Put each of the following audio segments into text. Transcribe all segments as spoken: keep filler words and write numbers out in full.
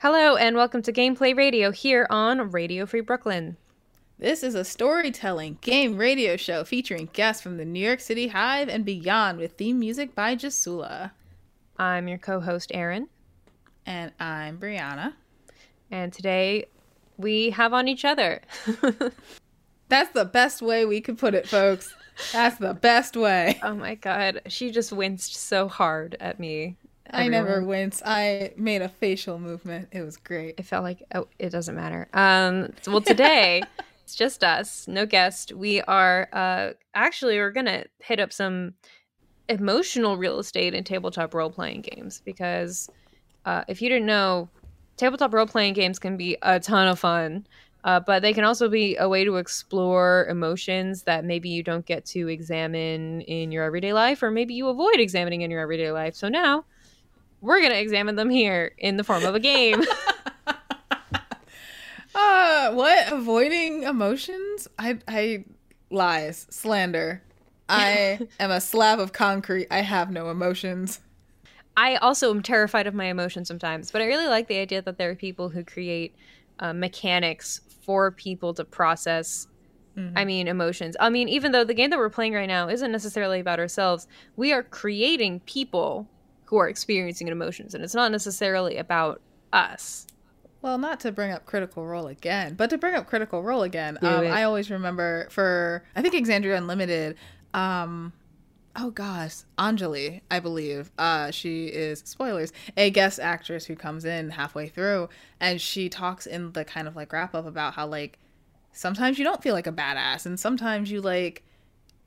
Hello, and welcome to Gameplay Radio here on Radio Free Brooklyn. This is a storytelling game radio show featuring guests from the New York City Hive and beyond with theme music by Jasula. I'm your co-host, Erin. And I'm Brianna. And today we have on each other. That's the best way we could put it, folks. That's the best way. Oh my God. She just winced so hard at me. Everyone. I never winced. I made a facial movement. It was great. It felt like, oh, it doesn't matter. Um, well, today, it's just us, no guest. We are, uh, actually, we're going to hit up some emotional real estate and tabletop role-playing games. Because uh, if you didn't know, tabletop role-playing games can be a ton of fun. Uh, but they can also be a way to explore emotions that maybe you don't get to examine in your everyday life. Or maybe you avoid examining in your everyday life. So now, we're going to examine them here in the form of a game. uh, what? Avoiding emotions? I, I lies. Slander. I am a slab of concrete. I have no emotions. I also am terrified of my emotions sometimes. But I really like the idea that there are people who create uh, mechanics for people to process, mm-hmm. I mean, emotions. I mean, even though the game that we're playing right now isn't necessarily about ourselves, we are creating people who are experiencing emotions, and it's not necessarily about us. Well, not to bring up Critical Role again, but to bring up Critical Role again, um, I always remember for, I think, Exandria Unlimited, um, oh gosh, Anjali, I believe, uh, she is, spoilers, a guest actress who comes in halfway through, and she talks in the kind of like wrap up about how like, sometimes you don't feel like a badass, and sometimes you like,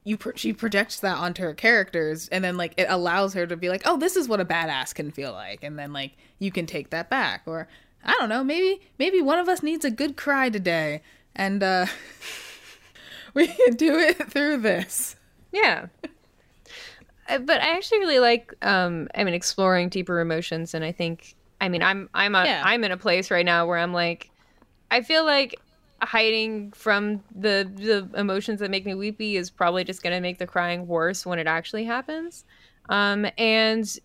You pro- she projects that onto her characters, and then like it allows her to be like, oh, this is what a badass can feel like, and then like you can take that back, or I don't know, maybe maybe one of us needs a good cry today, and uh, we can do it through this. Yeah, but I actually really like, um, I mean, exploring deeper emotions, and I think, I mean, I'm I'm a, yeah. I'm in a place right now where I'm like, I feel like hiding from the the emotions that make me weepy is probably just going to make the crying worse when it actually happens. Um, and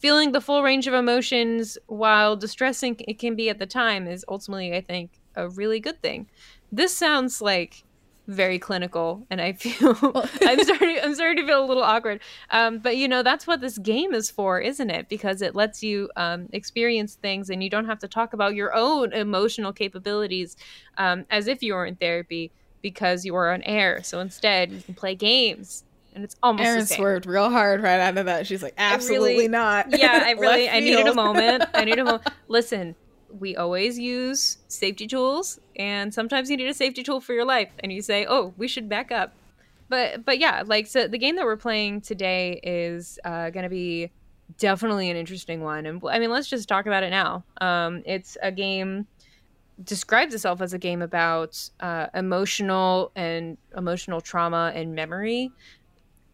feeling the full range of emotions, while distressing it can be at the time, is ultimately, I think, a really good thing. This sounds like very clinical, and I feel I'm sorry. I'm sorry to feel a little awkward. Um, but you know, that's what this game is for, isn't it? Because it lets you um, experience things, and you don't have to talk about your own emotional capabilities um, as if you were in therapy because you were on air. So instead, you can play games, and it's almost. Erin swerved real hard right out of that. She's like, absolutely really, not. Yeah, I really, I needed a moment. I needed a moment. Listen. We always use safety tools, and sometimes you need a safety tool for your life, and you say, oh, we should back up. But but yeah, like, so the game that we're playing today is uh, going to be definitely an interesting one. And I mean, let's just talk about it now. Um, it's a game, describes itself as a game about uh, emotional and emotional trauma and memory.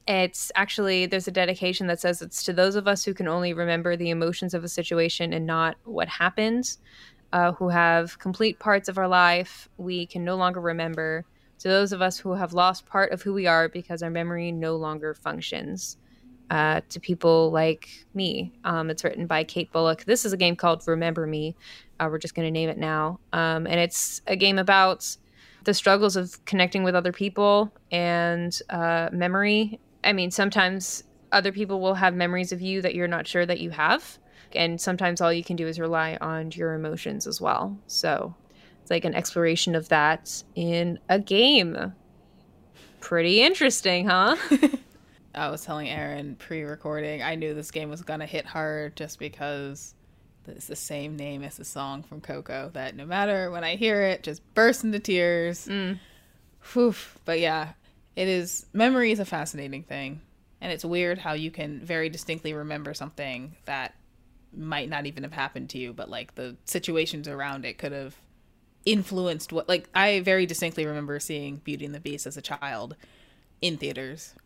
It's actually, there's a dedication that says it's to those of us who can only remember the emotions of a situation and not what happened, uh, who have complete parts of our life we can no longer remember, to those of us who have lost part of who we are because our memory no longer functions, uh, to people like me. Um, it's written by Kate Bullock. This is a game called Remember Me. Uh, we're just going to name it now. Um, and it's a game about the struggles of connecting with other people and uh, memory. I mean, sometimes other people will have memories of you that you're not sure that you have. And sometimes all you can do is rely on your emotions as well. So it's like an exploration of that in a game. Pretty interesting, huh? I was telling Erin pre-recording, I knew this game was going to hit hard just because it's the same name as the song from Coco that no matter when I hear it, just burst into tears. Mm. Whew. But yeah. It is, memory is a fascinating thing, and it's weird how you can very distinctly remember something that might not even have happened to you, but like the situations around it could have influenced what, like I very distinctly remember seeing Beauty and the Beast as a child in theaters.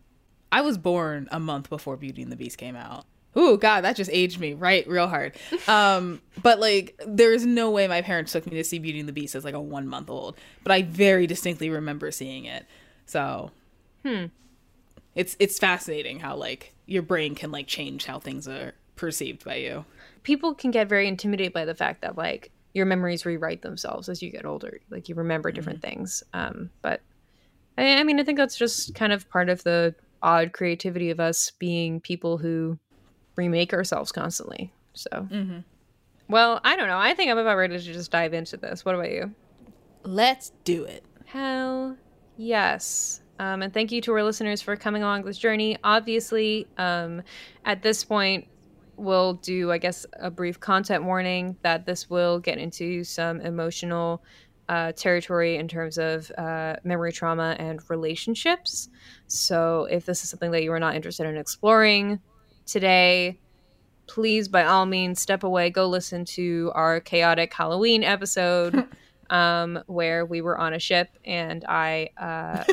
I was born a month before Beauty and the Beast came out. Ooh, God, that just aged me right real hard. Um, but like, there is no way my parents took me to see Beauty and the Beast as like a one month old, but I very distinctly remember seeing it. So hmm. it's it's fascinating how like your brain can like change how things are perceived by you. people can get very intimidated by the fact that, like, your memories rewrite themselves as you get older. Like, you remember different mm-hmm. things. Um, but, I, I mean, I think that's just kind of part of the odd creativity of us being people who remake ourselves constantly. So, mm-hmm. well, I don't know. I think I'm about ready to just dive into this. What about you? Let's do it. Hell yes. Um, and thank you to our listeners for coming along this journey. Obviously, um, at this point, we'll do, I guess, a brief content warning that this will get into some emotional uh, territory in terms of uh, memory trauma and relationships. So if this is something that you are not interested in exploring today, please, by all means, step away. Go listen to our chaotic Halloween episode um, where we were on a ship and I... Uh,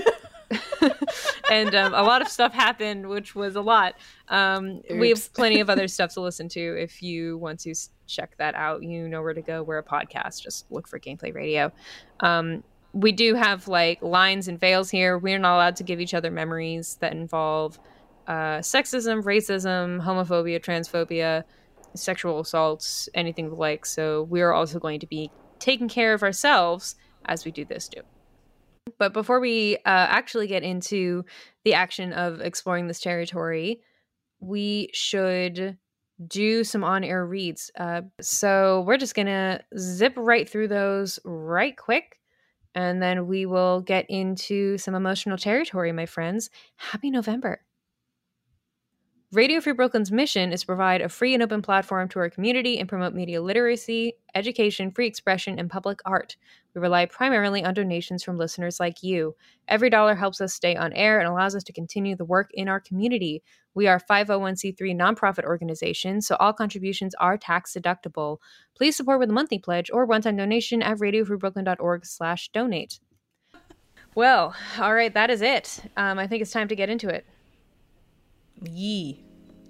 and um, a lot of stuff happened, which was a lot. Um, we have plenty of other stuff to listen to. If you want to check that out, you know where to go. We're a podcast. Just look for Gameplay Radio. Um, we do have, like, lines and veils here. We're not allowed to give each other memories that involve uh, sexism, racism, homophobia, transphobia, sexual assaults, anything the like. So we're also going to be taking care of ourselves as we do this too. But before we uh, actually get into the action of exploring this territory, we should do some on-air reads. Uh, so we're just going to zip right through those right quick, and then we will get into some emotional territory, my friends. Happy November. Radio Free Brooklyn's mission is to provide a free and open platform to our community and promote media literacy, education, free expression, and public art. We rely primarily on donations from listeners like you. Every dollar helps us stay on air and allows us to continue the work in our community. We are a five oh one c three nonprofit organization, so all contributions are tax deductible. Please support with a monthly pledge or one-time donation at radio free brooklyn dot org slash donate. Well, all right, that is it. Um, I think it's time to get into it. Yee.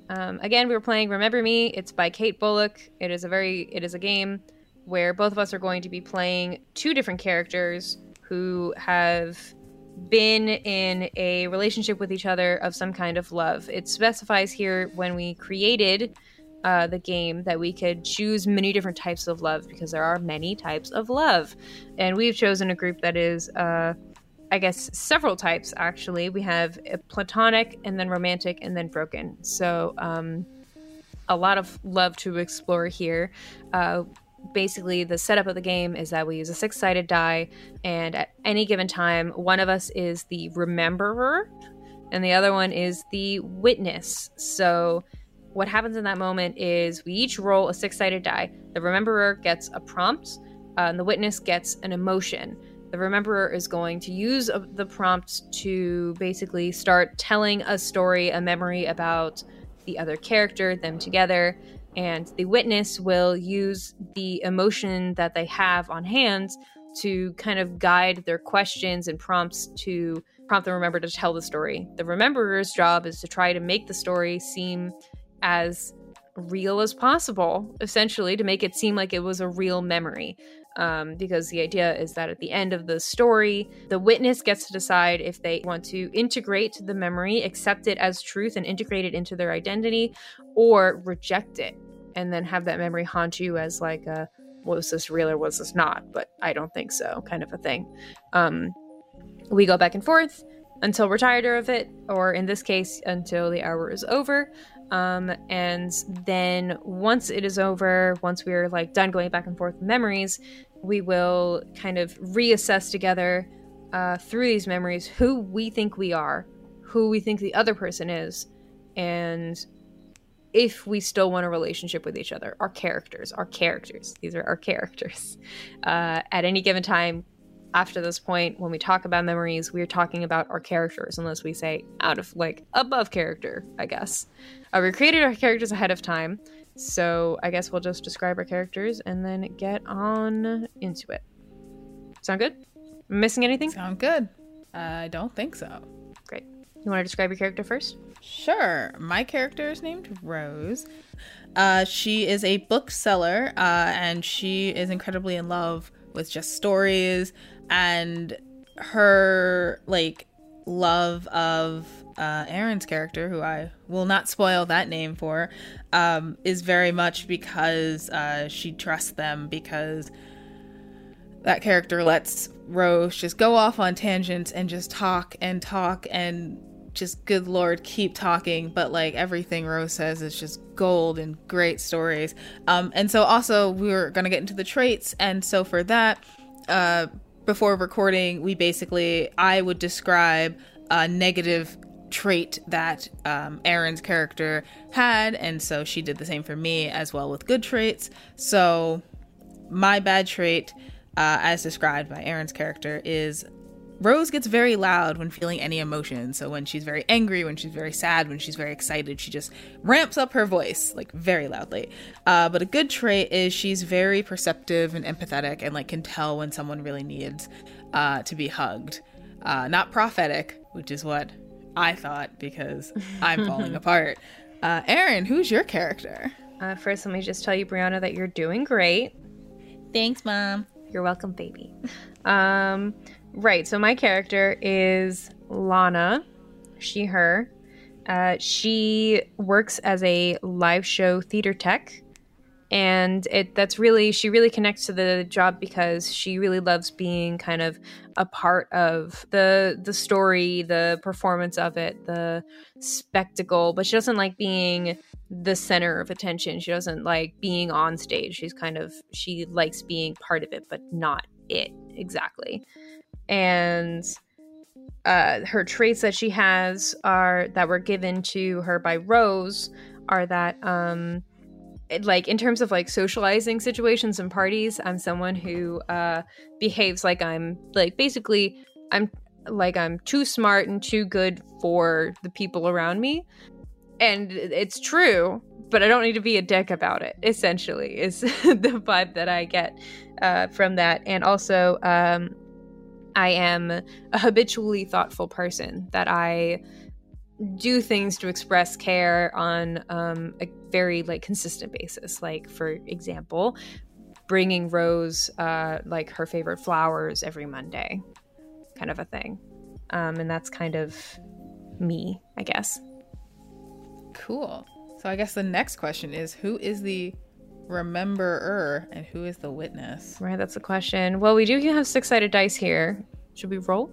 Um, again, we were playing Remember Me. It's by Kate Bullock. It is a very, it is a game where both of us are going to be playing two different characters who have been in a relationship with each other of some kind of love. It specifies here when we created uh, the game that we could choose many different types of love because there are many types of love. And we've chosen a group that is... Uh, I guess several types, actually. We have platonic, and then romantic, and then broken. So um, a lot of love to explore here. Uh, basically, the setup of the game is that we use a six-sided die, and at any given time, one of us is the rememberer, and the other one is the witness. So what happens in that moment is we each roll a six-sided die. The rememberer gets a prompt, uh, and the witness gets an emotion. The rememberer is going to use the prompt to basically start telling a story, a memory about the other character, them together, and the witness will use the emotion that they have on hand to kind of guide their questions and prompts to prompt the rememberer to tell the story. The rememberer's job is to try to make the story seem as real as possible, essentially, to make it seem like it was a real memory. Um, because the idea is that at the end of the story, the witness gets to decide if they want to integrate the memory, accept it as truth and integrate it into their identity, or reject it and then have that memory haunt you as like a, was this real or was this not? But I don't think so, kind of a thing. Um, we go back and forth until we're tired of it, or in this case, until the hour is over. Um, and then once it is over, once we're like done going back and forth with memories, we will kind of reassess together uh, through these memories who we think we are, who we think the other person is, and if we still want a relationship with each other. Our characters, our characters, these are our characters. Uh, at any given time after this point, when we talk about memories, we're talking about our characters, unless we say out of, like, above character, I guess. Uh, we created our characters ahead of time, so I guess we'll just describe our characters and then get on into it. Sound good? Missing anything? Sound good. I don't think so. Great. You want to describe your character first? Sure. My character is named Rose. Uh, she is a bookseller, uh, and she is incredibly in love with just stories, and her like love of uh, Aaron's character, who I will not spoil that name for, um, is very much because uh, she trusts them, because that character lets Rose just go off on tangents and just talk and talk and just, good Lord, keep talking. But like everything Rose says is just gold and great stories. Um, and so also we were going to get into the traits. And so for that, uh, before recording, we basically, I would describe a negative trait that um, Erin's character had. And so she did the same for me as well with good traits. So my bad trait, uh, as described by Erin's character, is Rose gets very loud when feeling any emotion. So when she's very angry, when she's very sad, when she's very excited, she just ramps up her voice, like, very loudly. Uh, but a good trait is she's very perceptive and empathetic and, like, can tell when someone really needs uh, to be hugged. Uh, not prophetic, which is what I thought, because I'm falling apart. Uh, Erin, who's your character? Uh, first, let me just tell you, Brianna, that you're doing great. Thanks, Mom. You're welcome, baby. Um... Right, so my character is Lana, she, her. Uh, she works as a live show theater tech, and it that's really she really connects to the job because she really loves being kind of a part of the the story, the performance of it, the spectacle. But she doesn't like being the center of attention. She doesn't like being on stage. She's kind of she likes being part of it, but not it exactly. And uh, her traits that she has are that were given to her by Rose are that, um, it, like in terms of like socializing situations and parties, I'm someone who uh, behaves like I'm like basically I'm like I'm too smart and too good for the people around me, and it's true. But I don't need to be a dick about it. Essentially, is the vibe that I get uh, from that, and also. Um, I am a habitually thoughtful person, that I do things to express care on um, a very like consistent basis. Like, for example, bringing Rose uh, like her favorite flowers every Monday, kind of a thing. Um, and that's kind of me, I guess. Cool. So I guess the next question is, who is the rememberer and who is the witness? Right, that's the question. Well, we do have six-sided dice here. Should we roll?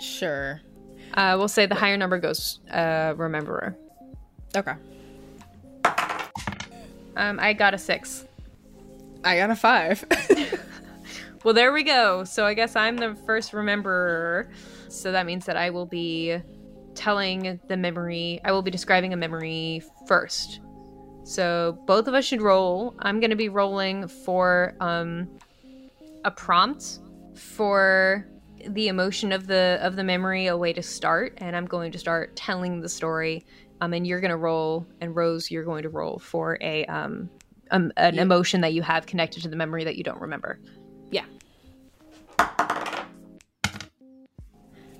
Sure. Uh, we'll say the higher number goes uh, rememberer. Okay. Um, I got a six. I got a five. Well, there we go. So I guess I'm the first rememberer. So that means that I will be telling the memory. I will be describing a memory first. So both of us should roll. I'm going to be rolling for um, a prompt for the emotion of the of the memory, a way to start. And I'm going to start telling the story. Um, and you're going to roll, and Rose, you're going to roll for a um, um an yeah. emotion that you have connected to the memory that you don't remember. Yeah.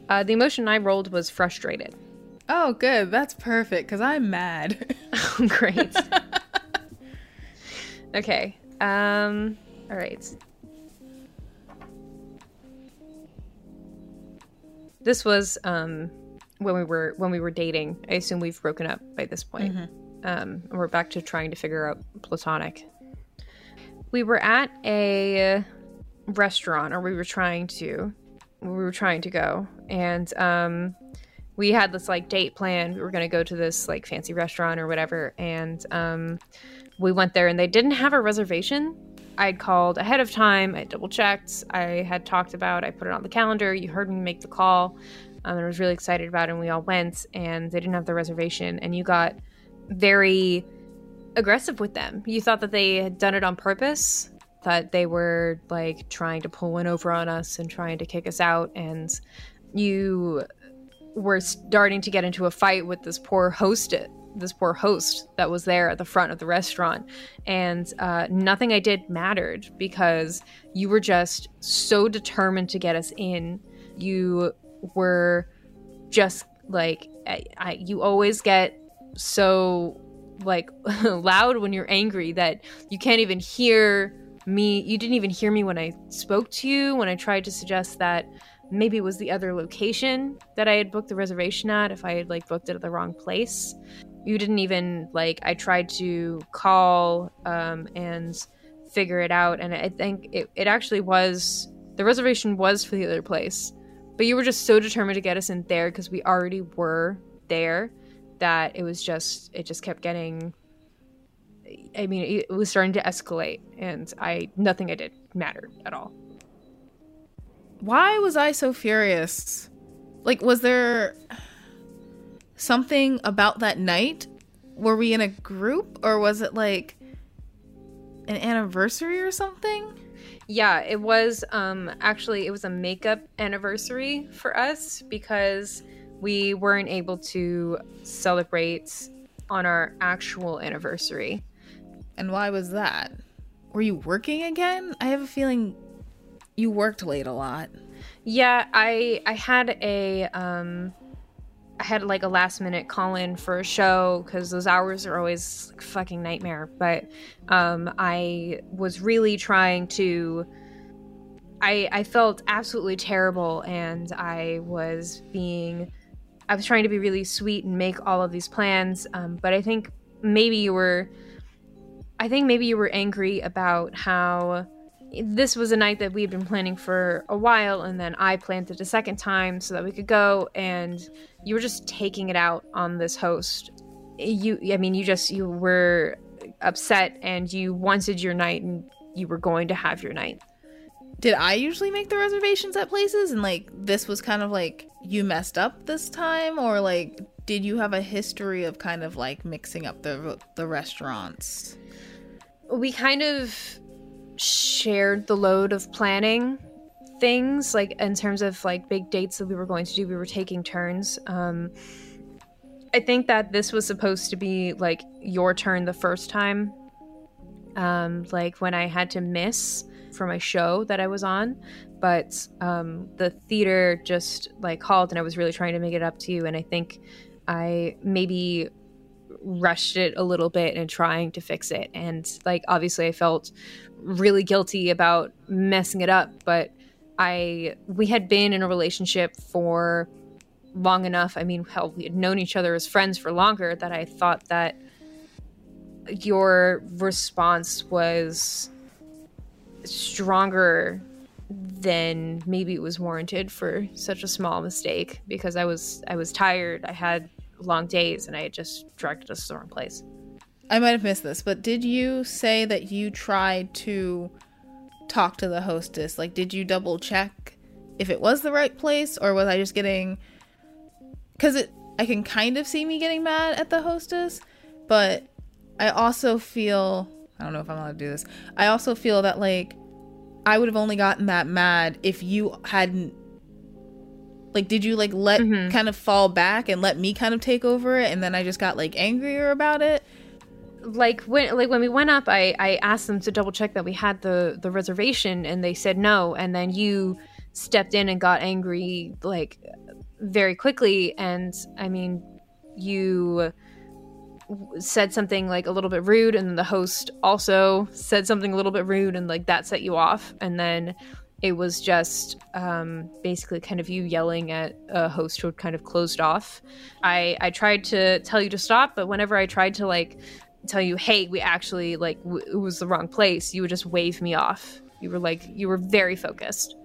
Uh, the emotion I rolled was frustrated. Oh, good. That's perfect, because I'm mad. Oh, great. Okay. Um. All right. This was um when we were when we were dating. I assume we've broken up by this point. Mm-hmm. Um, and we're back to trying to figure out platonic. We were at a restaurant, or we were trying to, we were trying to go, and um. we had this like date plan. We were going to go to this like fancy restaurant or whatever. And um, we went there and they didn't have a reservation. I'd called ahead of time. I double checked. I had talked about, I put it on the calendar. You heard me make the call. Um, and I was really excited about it. And we all went and they didn't have the reservation. And you got very aggressive with them. You thought that they had done it on purpose, that they were like trying to pull one over on us and trying to kick us out. And you... we're starting to get into a fight with this poor host, this poor host that was there at the front of the restaurant. And uh, nothing I did mattered because you were just so determined to get us in. You were just like, I, I, you always get so like loud when you're angry that you can't even hear me. You didn't even hear me when I spoke to you, when I tried to suggest that Maybe it was the other location that I had booked the reservation at, if I had like booked it at the wrong place. You didn't even, like, I tried to call um, and figure it out. And I think it, it actually was, the reservation was for the other place. But you were just so determined to get us in there because we already were there that it was just, it just kept getting, I mean, it, it was starting to escalate. And I, nothing I did mattered at all. Why was I so furious? Like, was there something about that night? Were we in a group, or was it like an anniversary or something? Yeah, it was um actually it was a makeup anniversary for us because we weren't able to celebrate on our actual anniversary. And why was that? Were you working again? I have a feeling you worked late a lot. Yeah, I I had a um I had like a last minute call in for a show because those hours are always like a fucking nightmare. But um, I was really trying to, I, I felt absolutely terrible, and I was being, I was trying to be really sweet and make all of these plans. Um, but I think maybe you were, I think maybe you were angry about how this was a night that we had been planning for a while, and then I planned it a second time so that we could go, and you were just taking it out on this host. You, I mean, you just, you were upset, and you wanted your night, and you were going to have your night. Did I usually make the reservations at places, and, like, this was kind of, like, you messed up this time? Or, like, did you have a history of kind of, like, mixing up the the restaurants? We kind of shared the load of planning things, like in terms of like big dates that we were going to do, we were taking turns. um I think that this was supposed to be like your turn the first time, um like when I had to miss for my show that I was on, but um the theater just like called, and I was really trying to make it up to you, and I think I maybe rushed it a little bit in trying to fix it, and like obviously I felt really guilty about messing it up, but I we had been in a relationship for long enough. I mean, hell, we had known each other as friends for longer, that I thought that your response was stronger than maybe it was warranted for such a small mistake, because I was I was tired, I had long days, and I had just dragged us to the wrong place. I might have missed this, but did you say that you tried to talk to the hostess? Like, did you double check if it was the right place, or was I just getting, because it I can kind of see me getting mad at the hostess, but I also feel, I don't know if I'm allowed to do this, I also feel that like I would have only gotten that mad if you hadn't, like, did you like let mm-hmm. kind of fall back and let me kind of take over it, and then I just got like angrier about it? Like when like when we went up, I, I asked them to double check that we had the, the reservation, and they said no, and then you stepped in and got angry like very quickly, and I mean you said something like a little bit rude, and the host also said something a little bit rude, and like that set you off, and then it was just um, basically kind of you yelling at a host who had kind of closed off. I, I tried to tell you to stop, but whenever I tried to like tell you, hey, we actually like w- it was the wrong place, you would just wave me off. You were like, you were very focused.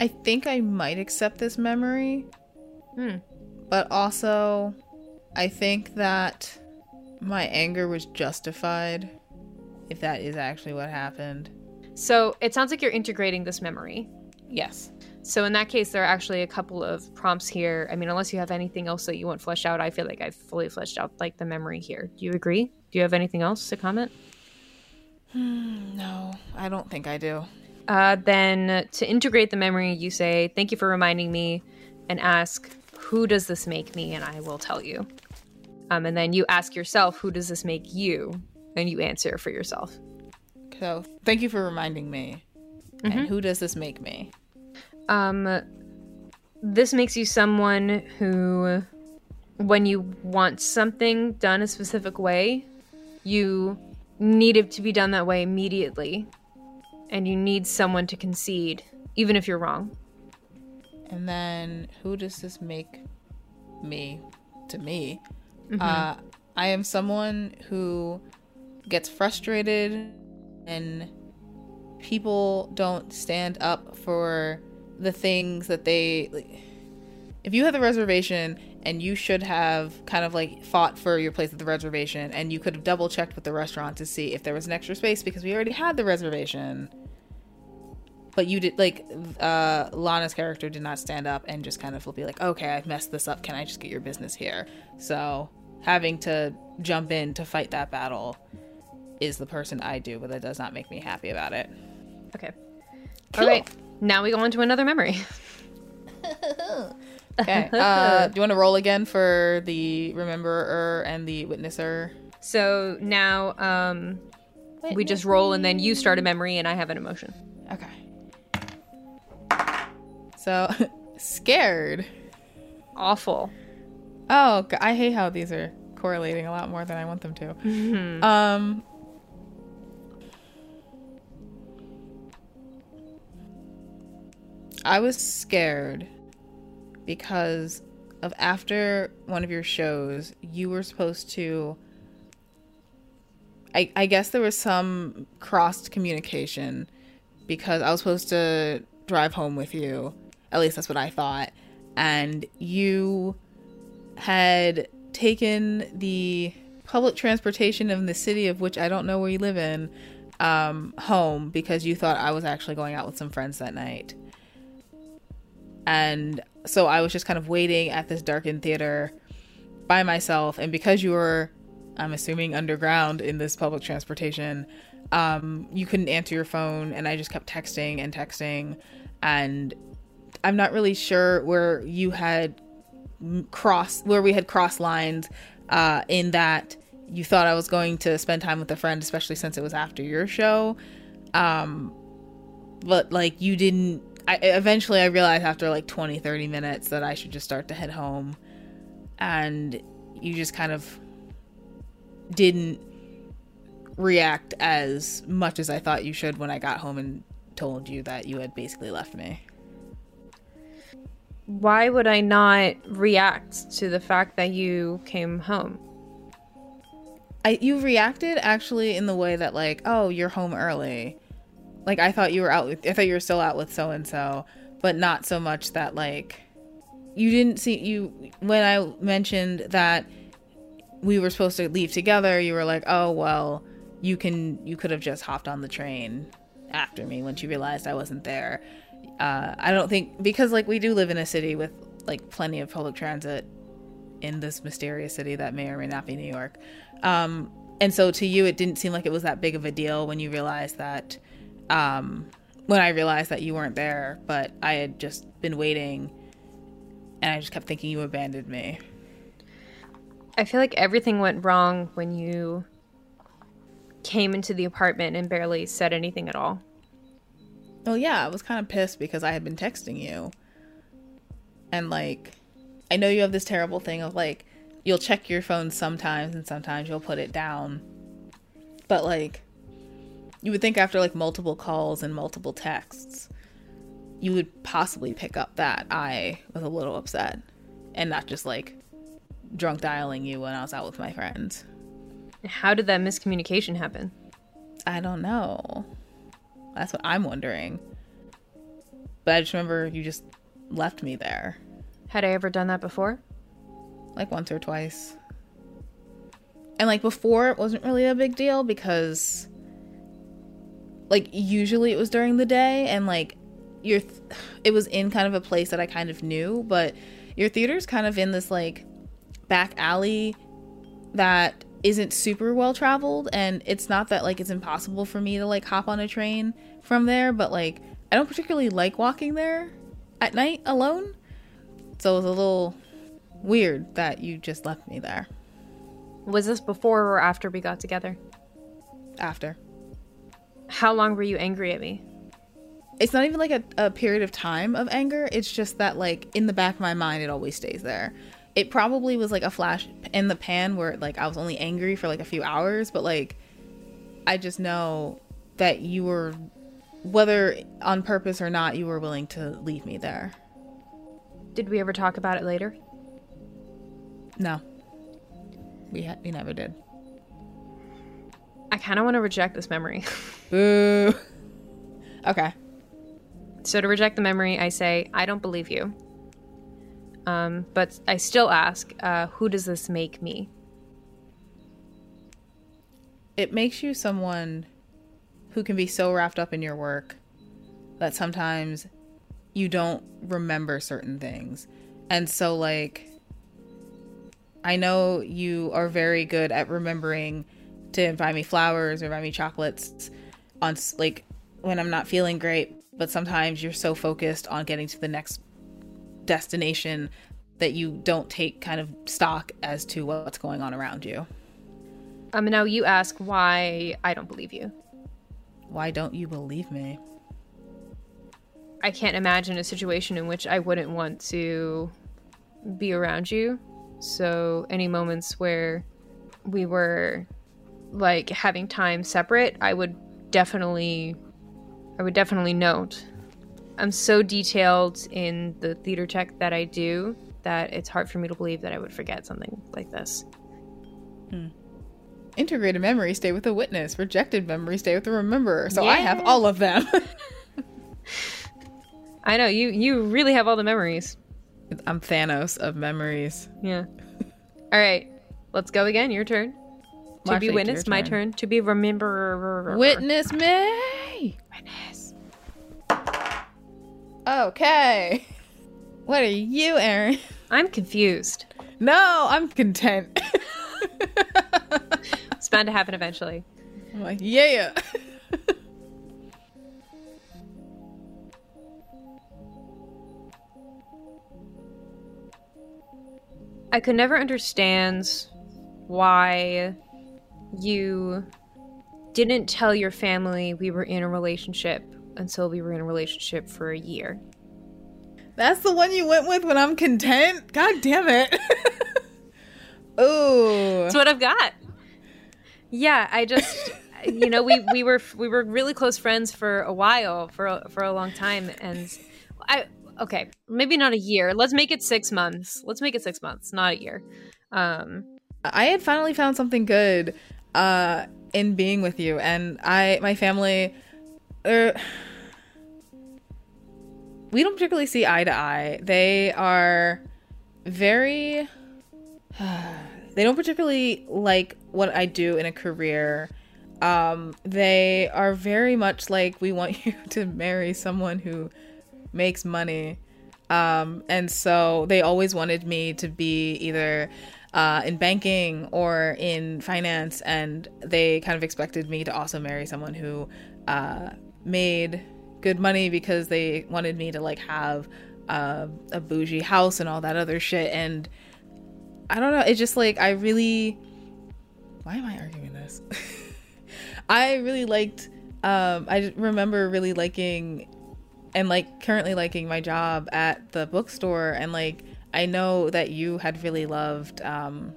I think I might accept this memory, mm. but also I think that my anger was justified, if that is actually what happened. So it sounds like you're integrating this memory. Yes. So in that case, there are actually a couple of prompts here. I mean, unless you have anything else that you want fleshed out, I feel like I've fully fleshed out like the memory here. Do you agree? Do you have anything else to comment? Hmm, no, I don't think I do. Uh, then to integrate the memory, you say, thank you for reminding me, and ask, who does this make me? And I will tell you. Um, and then you ask yourself, who does this make you? And you answer for yourself. So thank you for reminding me. Mm-hmm. And who does this make me? Um, this makes you someone who, when you want something done a specific way, you need it to be done that way immediately. And you need someone to concede, even if you're wrong. And then who does this make me to me? Mm-hmm. Uh, I am someone who gets frustrated and people don't stand up for the things that they... Like, if you have the reservation and you should have kind of like fought for your place at the reservation, and you could have double checked with the restaurant to see if there was an extra space because we already had the reservation, but you did, like, uh, Lana's character did not stand up and just kind of will be like, okay, I've messed this up. Can I just get your business here? So having to jump in to fight that battle is the person I do, but that does not make me happy about it. Okay. Cool. All right. Now we go on to another memory. Okay. Uh, do you want to roll again for the rememberer and the witnesser? So now um, Wait, we no. just roll, and then you start a memory and I have an emotion. Okay. So scared. Awful. Oh, I hate how these are correlating a lot more than I want them to. Mm-hmm. Um. I was scared because of after one of your shows, you were supposed to, I, I guess there was some crossed communication because I was supposed to drive home with you. At least that's what I thought. And you had taken the public transportation in the city of which I don't know where you live in, um, home because you thought I was actually going out with some friends that night. And so I was just kind of waiting at this darkened theater by myself. And because you were, I'm assuming, underground in this public transportation, um, you couldn't answer your phone. And I just kept texting and texting. And I'm not really sure where you had crossed, where we had crossed lines uh, in that you thought I was going to spend time with a friend, especially since it was after your show. Um, but like you didn't. I, eventually I realized after like twenty, thirty minutes that I should just start to head home, and you just kind of didn't react as much as I thought you should when I got home and told you that you had basically left me. Why would I not react to the fact that you came home? I, you reacted actually in the way that like, oh, you're home early. Like, I thought you were out with, I thought you were still out with so-and-so, but not so much that, like, you didn't see, you, when I mentioned that we were supposed to leave together, you were like, oh, well, you can, you could have just hopped on the train after me once you realized I wasn't there. Uh, I don't think, because, like, we do live in a city with, like, plenty of public transit in this mysterious city that may or may not be New York. Um, and so to you, it didn't seem like it was that big of a deal when you realized that, Um, when I realized that you weren't there, but I had just been waiting and I just kept thinking you abandoned me. I feel like everything went wrong when you came into the apartment and barely said anything at all. Well, yeah, I was kind of pissed because I had been texting you. And like, I know you have this terrible thing of like, you'll check your phone sometimes and sometimes you'll put it down. But like, you would think after like multiple calls and multiple texts, you would possibly pick up that I was a little upset and not just like drunk dialing you when I was out with my friends. How did that miscommunication happen? I don't know. That's what I'm wondering. But I just remember you just left me there. Had I ever done that before? Like once or twice. And like before, it wasn't really a big deal because... Like, usually it was during the day, and, like, your th- it was in kind of a place that I kind of knew, but your theater's kind of in this, like, back alley that isn't super well-traveled, and it's not that, like, it's impossible for me to, like, hop on a train from there, but, like, I don't particularly like walking there at night alone, so it was a little weird that you just left me there. Was this before or after we got together? After. How long were you angry at me? It's not even like a, a period of time of anger. It's just that like in the back of my mind, it always stays there. It probably was like a flash in the pan where like I was only angry for like a few hours. But like I just know that you were, whether on purpose or not, you were willing to leave me there. Did we ever talk about it later? No. We ha- we never did. I kind of want to reject this memory. Boo. Okay. So to reject the memory, I say, I don't believe you. Um, but I still ask, uh, who does this make me? It makes you someone who can be so wrapped up in your work that sometimes you don't remember certain things. And so, like, I know you are very good at remembering to buy me flowers or buy me chocolates on, like, when I'm not feeling great. But sometimes you're so focused on getting to the next destination that you don't take kind of stock as to what's going on around you. Um, now you ask why I don't believe you. Why don't you believe me? I can't imagine a situation in which I wouldn't want to be around you. So any moments where we were, like, having time separate, I would definitely... I would definitely note. I'm so detailed in the theater tech that I do that it's hard for me to believe that I would forget something like this. Hmm. Integrated memory, stay with a witness. Rejected memory, stay with a rememberer. So yeah. I have all of them. I know, you, you really have all the memories. I'm Thanos of memories. Yeah. All right, let's go again. Your turn. Well, to be witnessed, my turn. To be rememberer. Witness me! Witness. Okay. What are you, Erin? I'm confused. No, I'm content. It's bound to happen eventually. I'm like, yeah. I could never understand why you didn't tell your family we were in a relationship until we were in a relationship for a year. That's the one you went with when I'm content? God damn it. Oh. That's what I've got. Yeah, I just, you know, we, we were we were really close friends for a while, for a, for a long time. And I, okay, maybe not a year. Let's make it six months. Let's make it six months, not a year. Um, I had finally found something good uh, in being with you, and I, my family, uh, we don't particularly see eye to eye. They are very, uh, they don't particularly like what I do in a career. Um, they are very much like, we want you to marry someone who makes money. Um, and so they always wanted me to be either... Uh, in banking or in finance, and they kind of expected me to also marry someone who uh, made good money because they wanted me to, like, have uh, a bougie house and all that other shit. And I don't know, it's just like, I really, why am I arguing this? I really liked, um, I remember really liking and, like, currently liking my job at the bookstore, and, like, I know that you had really loved, um,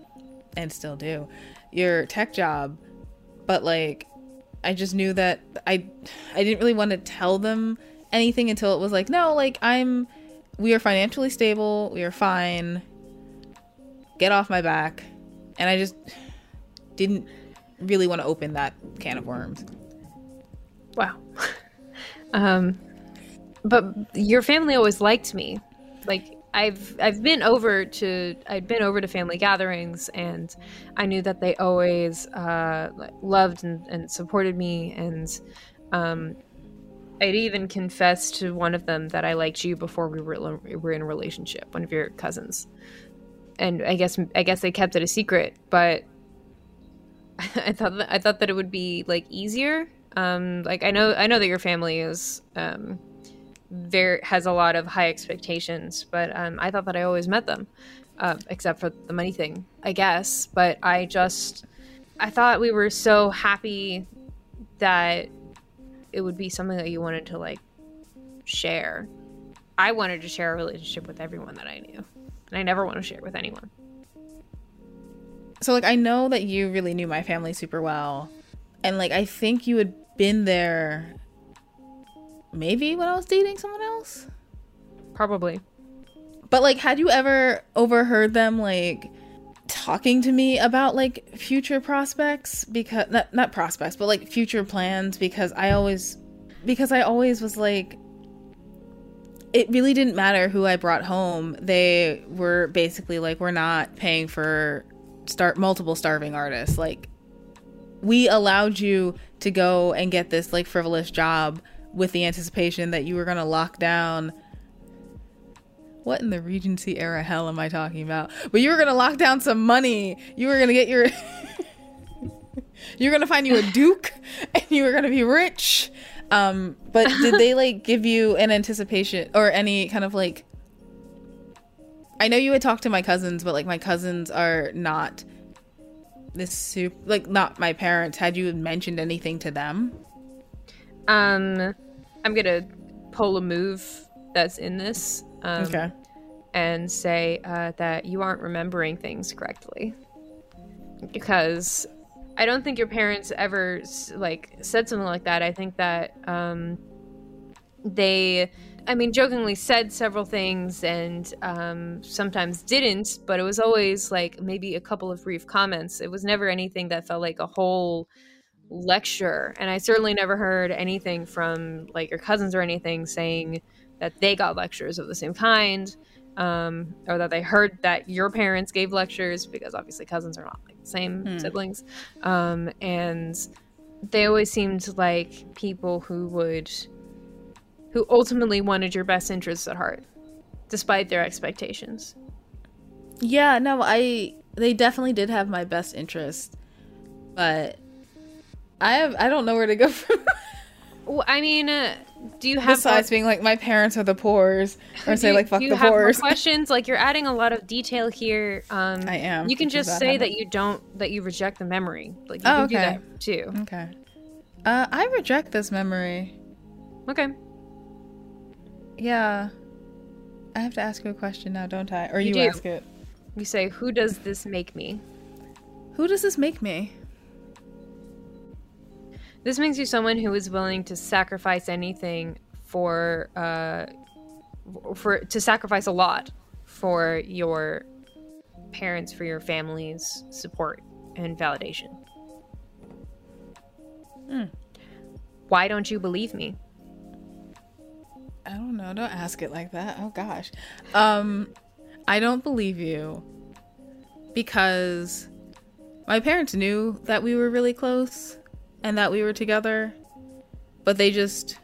and still do, your tech job, but, like, I just knew that I, I didn't really want to tell them anything until it was like, no, like, I'm, we are financially stable, we are fine, get off my back, and I just didn't really want to open that can of worms. Wow. um, but your family always liked me, like. I've I've been over to I'd been over to family gatherings, and I knew that they always uh, loved and, and supported me, and um, I'd even confessed to one of them that I liked you before we were we were in a relationship, one of your cousins, and I guess I guess they kept it a secret, but I thought that, I thought that it would be, like, easier. Um, like I know I know that your family is. Um, There has a lot of high expectations, but um, I thought that I always met them, uh, except for the money thing, I guess. But I just, I thought we were so happy that it would be something that you wanted to, like, share. I wanted to share a relationship with everyone that I knew, and I never want to share it with anyone. So, like, I know that you really knew my family super well, and, like, I think you had been there. Maybe when I was dating someone else? Probably. But like, had you ever overheard them like talking to me about like future prospects? Because not, not prospects, but like future plans, because I always because I always was like, it really didn't matter who I brought home. They were basically like, we're not paying for start multiple starving artists. Like, we allowed you to go and get this like frivolous job with the anticipation that you were going to lock down. What in the Regency era hell am I talking about? But you were going to lock down some money. You were going to get your, you were going to find you a duke and you were going to be rich. Um, but did they like give you an anticipation or any kind of like, I know you had talked to my cousins, but like my cousins are not this super, like not my parents. Had you mentioned anything to them? Um, I'm going to pull a move that's in this. Um, okay. And say uh, that you aren't remembering things correctly, because I don't think your parents ever like said something like that. I think that um, they, I mean, jokingly said several things and um, sometimes didn't, but it was always like maybe a couple of brief comments. It was never anything that felt like a whole lecture. And I certainly never heard anything from like your cousins or anything saying that they got lectures of the same kind, um, or that they heard that your parents gave lectures, because obviously cousins are not like the same mm. siblings. Um, and they always seemed like people who would, who ultimately wanted your best interests at heart, despite their expectations. Yeah, no, I, they definitely did have my best interest, but I have, I don't know where to go from. Well, I mean, uh, do you have besides a, being like my parents are the poor's, or say you, like fuck the poor's? Questions like you're adding a lot of detail here. Um, I am. You can just say that you don't that you reject the memory. Like you oh, can okay. do that too. Okay. Uh, I reject this memory. Okay. Yeah. I have to ask you a question now, don't I? Or you, you ask it. You say, "Who does this make me?" Who does this make me? This makes you someone who is willing to sacrifice anything for, uh, for to sacrifice a lot for your parents, for your family's support and validation. Mm. Why don't you believe me? I don't know. Don't ask it like that. Oh gosh, um, I don't believe you because my parents knew that we were really close and that we were together, but they just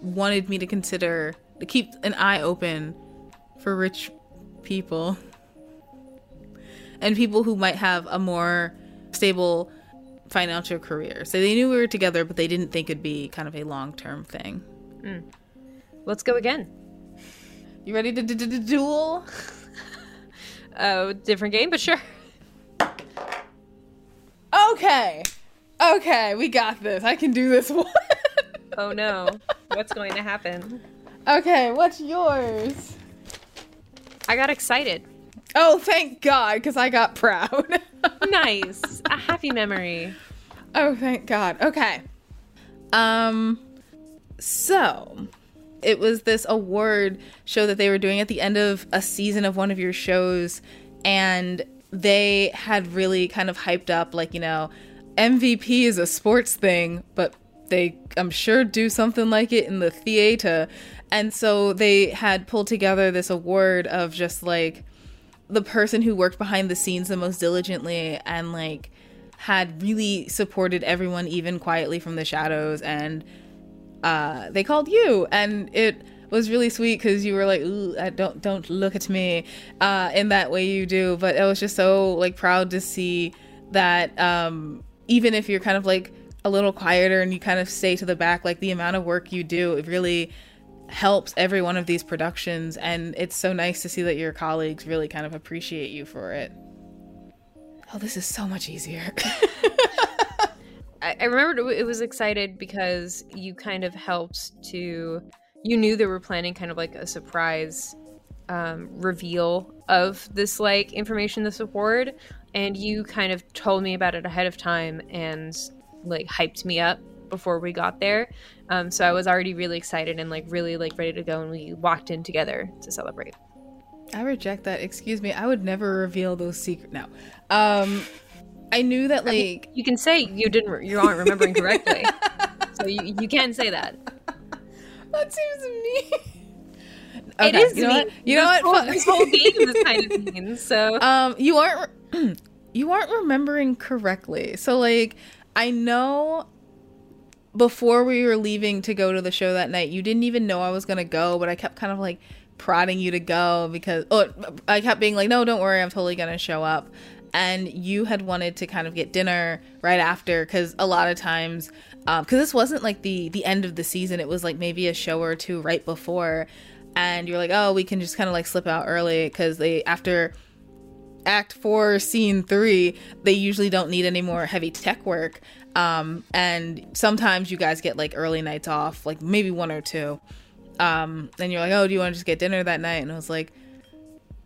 wanted me to consider, to keep an eye open for rich people and people who might have a more stable financial career. So they knew we were together, but they didn't think it'd be kind of a long-term thing. Mm. Let's go again. You ready to d- d- duel? Oh, different game, but sure. Okay. Okay, we got this. I can do this one. Oh no. What's going to happen? Okay, what's yours? I got excited. Oh, thank God, because I got proud. Nice. A happy memory. Oh, thank God. Okay. Um, so it was this award show that they were doing at the end of a season of one of your shows, and they had really kind of hyped up, like, you know, M V P is a sports thing, but they, I'm sure, do something like it in the theater. And so they had pulled together this award of just like the person who worked behind the scenes the most diligently and like had really supported everyone, even quietly from the shadows. And uh, they called you, and it was really sweet because you were like, ooh, I don't don't look at me uh, in that way you do. But I was just so like proud to see that. Um, even if you're kind of like a little quieter and you kind of stay to the back, like the amount of work you do, it really helps every one of these productions. And it's so nice to see that your colleagues really kind of appreciate you for it. Oh, this is so much easier. I, I remember it was excited because you kind of helped to, you knew they were planning kind of like a surprise um, reveal of this like information, this award. And you kind of told me about it ahead of time and like hyped me up before we got there. Um, so I was already really excited and like really like ready to go. And we walked in together to celebrate. I reject that. Excuse me. I would never reveal those secrets. No. Um, I knew that, like... I mean, you can say you didn't. You aren't remembering correctly. So you, you can say that. That seems mean. Okay, it is you know mean. What? You this know what? Whole, this whole game is kind of mean, so... Um, you aren't... Re- you aren't remembering correctly. So, like, I know... Before we were leaving to go to the show that night, you didn't even know I was going to go, but I kept kind of like prodding you to go because oh, I kept being like, no, don't worry, I'm totally going to show up. And you had wanted to kind of get dinner right after because a lot of times, um, because this wasn't like the, the end of the season. It was like maybe a show or two right before. And you're like, oh, we can just kind of like slip out early because they after act four, scene three, they usually don't need any more heavy tech work. Um, and sometimes you guys get like early nights off, like maybe one or two. Um, and you're like, oh, do you want to just get dinner that night? And I was like,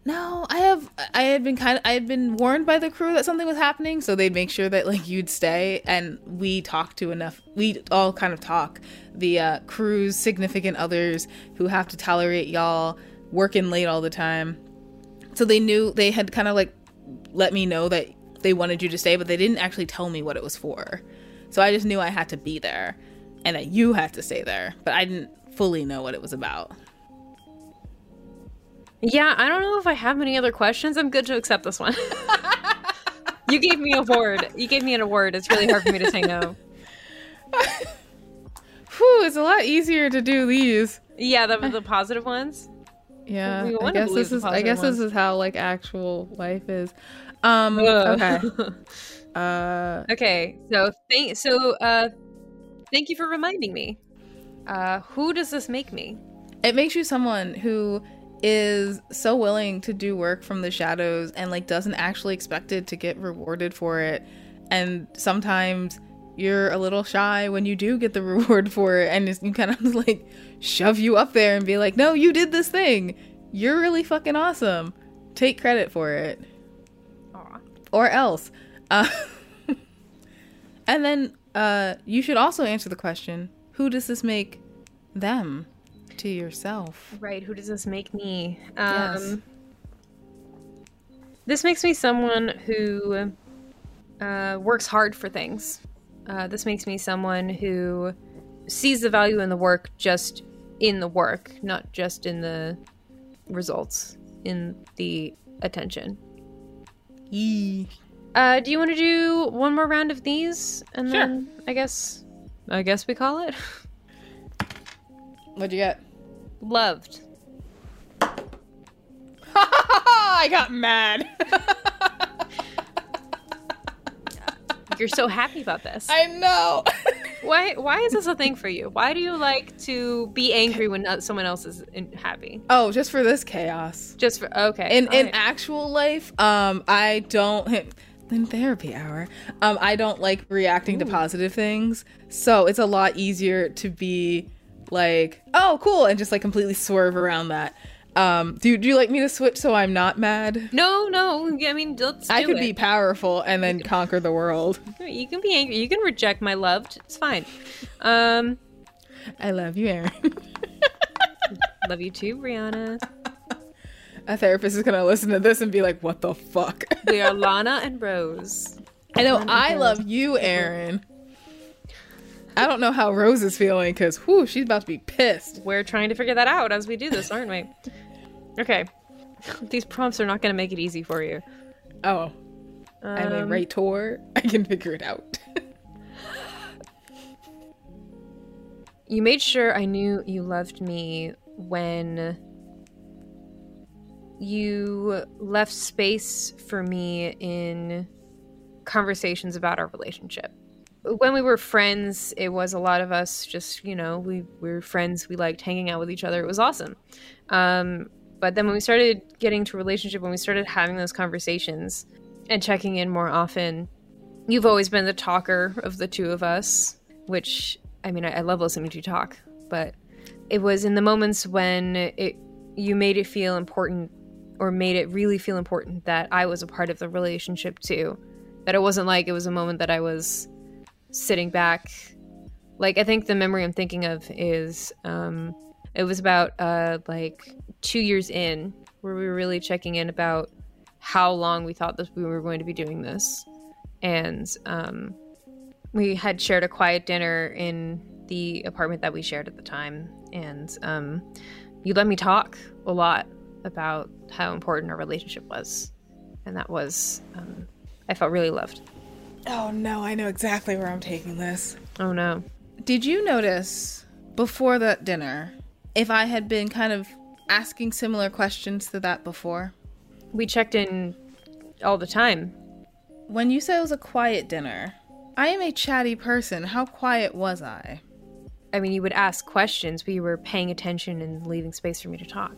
no, I have, I had been kind of, I had been warned by the crew that something was happening. So they'd make sure that like you'd stay, and we talked to enough. We all kind of talk the, uh, crew's significant others who have to tolerate y'all working late all the time. So they knew they had kind of like let me know that they wanted you to stay, but they didn't actually tell me what it was for. So I just knew I had to be there and that you had to stay there, but I didn't fully know what it was about. Yeah, I don't know if I have any other questions. I'm good to accept this one. You gave me a word. You gave me an award. It's really hard for me to say no. Whew, it's a lot easier to do these. Yeah, the, the positive ones. Yeah, we I guess this is. I guess ones. This is how like actual life is. Um, okay. uh, okay. So thank. So uh, thank you for reminding me. Uh, who does this make me? It makes you someone who is so willing to do work from the shadows and like doesn't actually expect it to get rewarded for it. And sometimes you're a little shy when you do get the reward for it, and it's, you kind of like shove you up there and be like, no, you did this thing. You're really fucking awesome. Take credit for it. Aww. Or else. Uh, and then uh, you should also answer the question, who does this make them to yourself? Right. Who does this make me? Um, yes. This makes me someone who uh, works hard for things. Uh, this makes me someone who sees the value in the work, just in the work, not just in the results, in the attention. E. Uh, do you want to do one more round of these? And sure. Then I guess, I guess we call it. What'd you get? Loved. I got mad. You're so happy about this. I know. Why Why is this a thing for you? Why do you like to be angry when someone else is in- happy? Oh, just for this chaos. Just for, okay. In, in right. actual life, um, I don't, in therapy hour, um, I don't like reacting Ooh. to positive things. So it's a lot easier to be like, oh, cool, and just like completely swerve around that. Um, do, do you like me to switch so I'm not mad? No, no. I mean, let's do I could it. be powerful and then conquer the world. You can be angry. You can reject my love. It's fine. Um, I love you, Erin. Love you too, Brianna. A therapist is going to listen to this and be like, what the fuck? We are Lana and Rose. I know. Lana I love Rose. You, Erin. I don't know how Rose is feeling because, whew, she's about to be pissed. We're trying to figure that out as we do this, aren't we? Okay. These prompts are not going to make it easy for you. Oh. Um, I'm a writer. I can figure it out. You made sure I knew you loved me when you left space for me in conversations about our relationship. When we were friends, it was a lot of us just, you know, we, we were friends. We liked hanging out with each other. It was awesome. Um, but then when we started getting to a relationship, when we started having those conversations and checking in more often, you've always been the talker of the two of us, which, I mean, I, I love listening to you talk. But it was in the moments when it you made it feel important or made it really feel important that I was a part of the relationship too. That it wasn't like it was a moment that I was... sitting back. Like, I think the memory I'm thinking of is um it was about uh like two years in where we were really checking in about how long we thought that we were going to be doing this. And um, we had shared a quiet dinner in the apartment that we shared at the time. And um, you let me talk a lot about how important our relationship was. And that was, um, I felt really loved. Oh no, I know exactly where I'm taking this. Oh no. Did you notice before that dinner, if I had been kind of asking similar questions to that before? We checked in all the time. When you said it was a quiet dinner, I am a chatty person. How quiet was I? I mean, you would ask questions, but you were paying attention and leaving space for me to talk.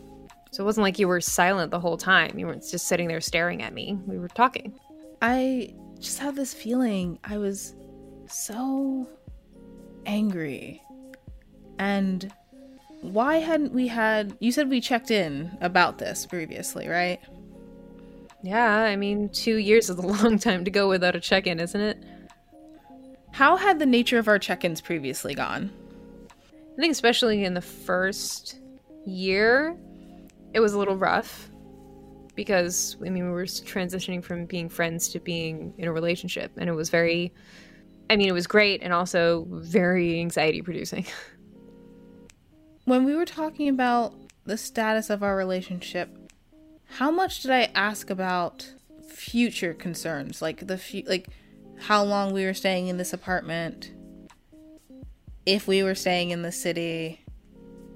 So it wasn't like you were silent the whole time. You weren't just sitting there staring at me. We were talking. I just had this feeling. I was so angry. And why hadn't we had... You said we checked in about this previously, right? Yeah, I mean, two years is a long time to go without a check-in, isn't it? How had the nature of our check-ins previously gone? I think especially in the first year, it was a little rough. Because, I mean, we were transitioning from being friends to being in a relationship. And it was very... I mean, it was great and also very anxiety-producing. When we were talking about the status of our relationship, how much did I ask about future concerns? Like, the fu- like how long we were staying in this apartment, if we were staying in the city,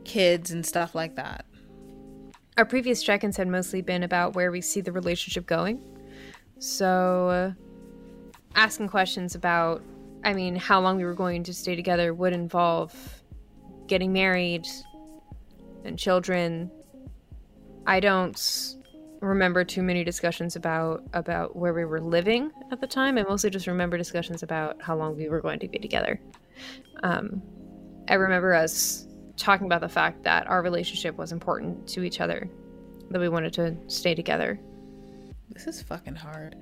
kids and stuff like that. Our previous check-ins had mostly been about where we see the relationship going. So, uh, asking questions about, I mean, how long we were going to stay together would involve getting married and children. I don't remember too many discussions about, about where we were living at the time. I mostly just remember discussions about how long we were going to be together. Um, I remember us talking about the fact that our relationship was important to each other, that we wanted to stay together. This is fucking hard.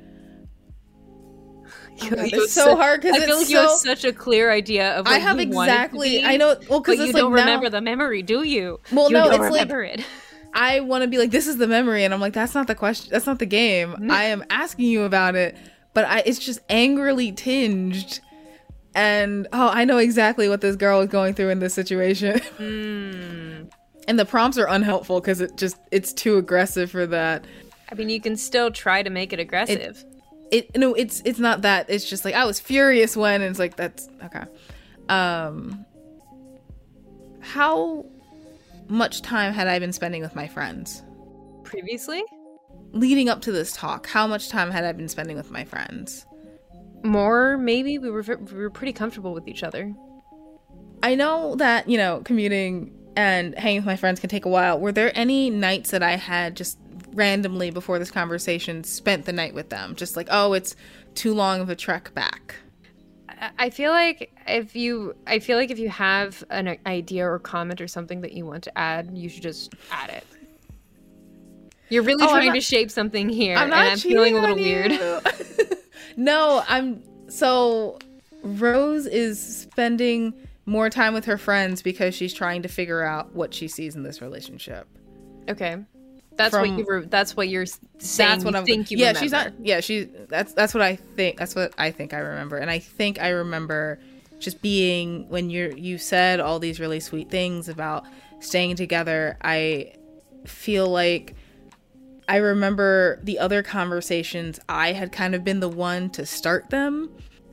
You, oh God, it's so hard because I feel like so... you have such a clear idea of what I have you exactly. To be, I know. Well, because you like don't now... remember the memory, do you? Well, you no, don't it's remember like it. I want to be like, this is the memory, and I'm like, that's not the question. That's not the game. Mm-hmm. I am asking you about it, but I it's just angrily tinged. And, oh, I know exactly what this girl is going through in this situation. Mm. And the prompts are unhelpful because it just it's too aggressive for that. I mean, you can still try to make it aggressive. It, it No, it's it's not that. It's just like, I was furious when, and it's like, that's, okay. Um, how much time had I been spending with my friends? Previously? Leading up to this talk, how much time had I been spending with my friends? More, maybe. We were we were pretty comfortable with each other. I know that, you know, commuting and hanging with my friends can take a while. Were there any nights that I had just randomly before this conversation spent the night with them? Just like, oh, it's too long of a trek back. I feel like if you, I feel like if you have an idea or comment or something that you want to add, you should just add it. You're really oh, trying not, to shape something here, I'm and I'm feeling a little weird. No, I'm so Rose is spending more time with her friends because she's trying to figure out what she sees in this relationship. Okay, that's From, what you were. That's what you're saying. That's what you I'm, think you. Yeah, remember. She's not. Yeah, she's. That's that's what I think. That's what I think I remember, and I think I remember just being when you you said all these really sweet things about staying together. I feel like. I remember the other conversations, I had kind of been the one to start them,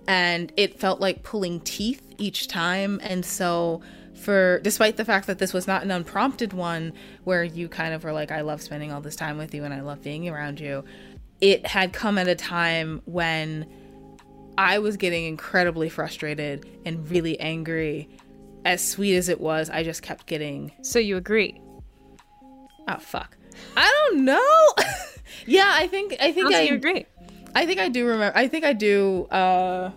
and it felt like pulling teeth each time. And so for, despite the fact that this was not an unprompted one where you kind of were like, I love spending all this time with you and I love being around you, it had come at a time when I was getting incredibly frustrated and really angry. As sweet as it was, I just kept getting... So you agree? Oh, fuck. I don't know. yeah, I think I think I agree. I think I do remember. I think I do. Uh,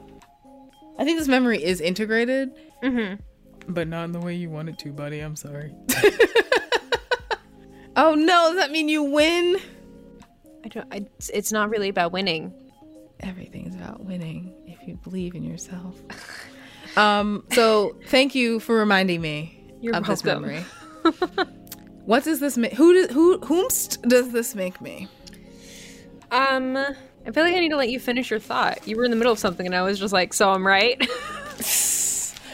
I think this memory is integrated, mm-hmm. but not in the way you want it to, buddy. I'm sorry. oh no, does that mean you win? I don't. I, it's not really about winning. Everything is about winning if you believe in yourself. um. So thank you for reminding me You're of welcome. This memory. What does this make? Who does who whomst does this make me? Um, I feel like I need to let you finish your thought. You were in the middle of something, and I was just like, "So I'm right."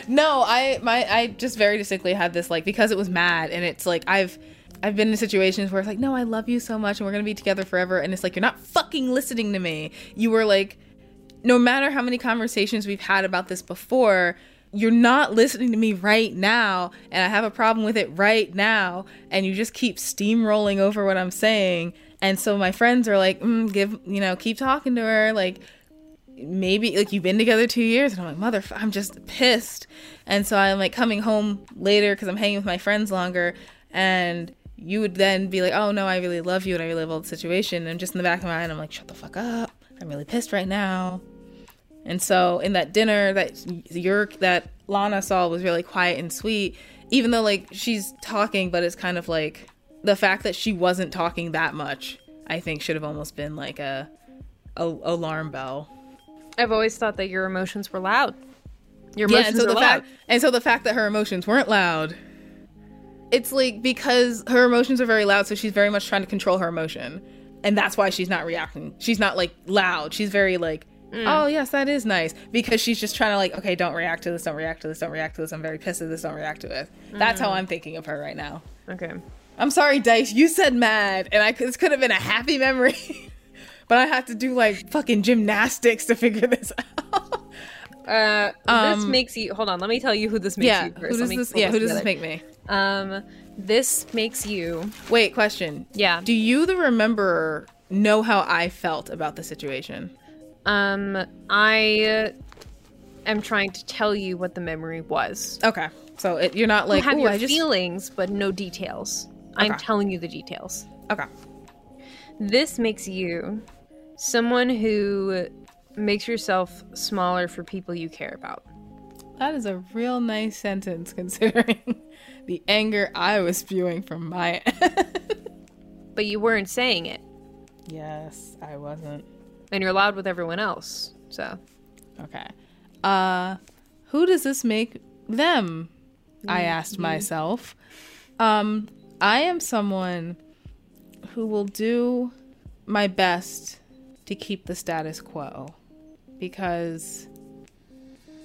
No, I my I just very distinctly had this, like, because it was mad, and it's like I've I've been in situations where it's like, no, I love you so much and we're gonna be together forever, and it's like, you're not fucking listening to me. You were like, no matter how many conversations we've had about this before, you're not listening to me right now, and I have a problem with it right now, and you just keep steamrolling over what I'm saying. And so my friends are like, mm, give you know, keep talking to her, like, maybe, like, you've been together two years. And I'm like, mother, I'm just pissed. And so I'm like coming home later because I'm hanging with my friends longer, and you would then be like, oh no, I really love you and I really love the situation, and I'm just in the back of my mind, I'm like, shut the fuck up, I'm really pissed right now. And so in that dinner that your that Lana saw was really quiet and sweet, even though, like, she's talking, but it's kind of like the fact that she wasn't talking that much, I think, should have almost been like a, a alarm bell. I've always thought that your emotions were loud. Your emotions yeah, so are loud. Fact, and so the fact that her emotions weren't loud, it's like, because her emotions are very loud, so she's very much trying to control her emotion. And that's why she's not reacting. She's not, like, loud. She's very, like, mm. oh, yes, that is nice. Because she's just trying to, like, okay, don't react to this, don't react to this, don't react to this. I'm very pissed at this, don't react to it. Mm. That's how I'm thinking of her right now. Okay. I'm sorry, Dice, you said mad, and I, this could have been a happy memory. But I have to do, like, fucking gymnastics to figure this out. Uh, um, this makes you... Hold on, let me tell you who this makes yeah, you first. Who does this, yeah, who does this make me? Um, this makes you... Wait, question. Yeah. Do you, the rememberer, know how I felt about the situation? Um, I am trying to tell you what the memory was. Okay. So it, you're not like... You have your I feelings, just... but no details. Okay. I'm telling you the details. Okay. This makes you... someone who makes yourself smaller for people you care about. That is a real nice sentence, considering the anger I was spewing from my end. But you weren't saying it. Yes, I wasn't. And you're loud with everyone else, so. Okay. Uh, who does this make them? Mm-hmm. I asked myself. Um, I am someone who will do my best to keep the status quo, because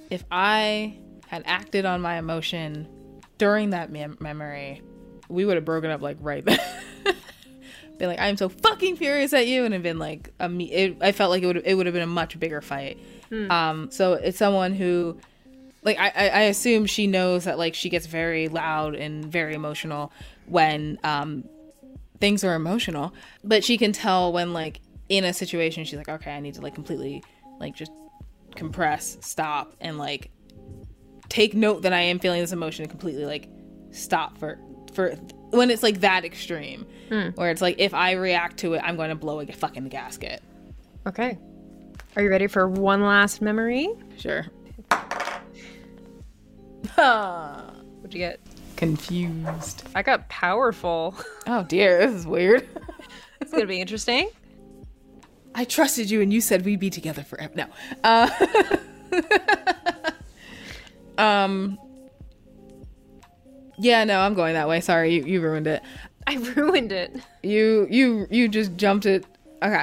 if I had acted on my emotion during that mem- memory, we would have broken up, like, right then. Been like, I'm so fucking furious at you, and have been like, a me- it, I felt like it would it would have been a much bigger fight. Hmm. Um, so it's someone who, like, I, I I assume she knows that, like, she gets very loud and very emotional when um things are emotional, but she can tell when, like, in a situation, she's like, okay, I need to, like, completely, like, just compress, stop, and, like, take note that I am feeling this emotion and completely, like, stop for for when it's, like, that extreme. Mm. Where it's like, if I react to it, I'm going to blow a fucking gasket. Okay. Are you ready for one last memory? Sure. What'd you get? Confused. I got powerful. Oh, dear. This is weird. It's going to be interesting. I trusted you and you said we'd be together forever. No. Uh, um. Yeah, no, I'm going that way. Sorry, you, you ruined it. I ruined it. You you you just jumped it. Okay.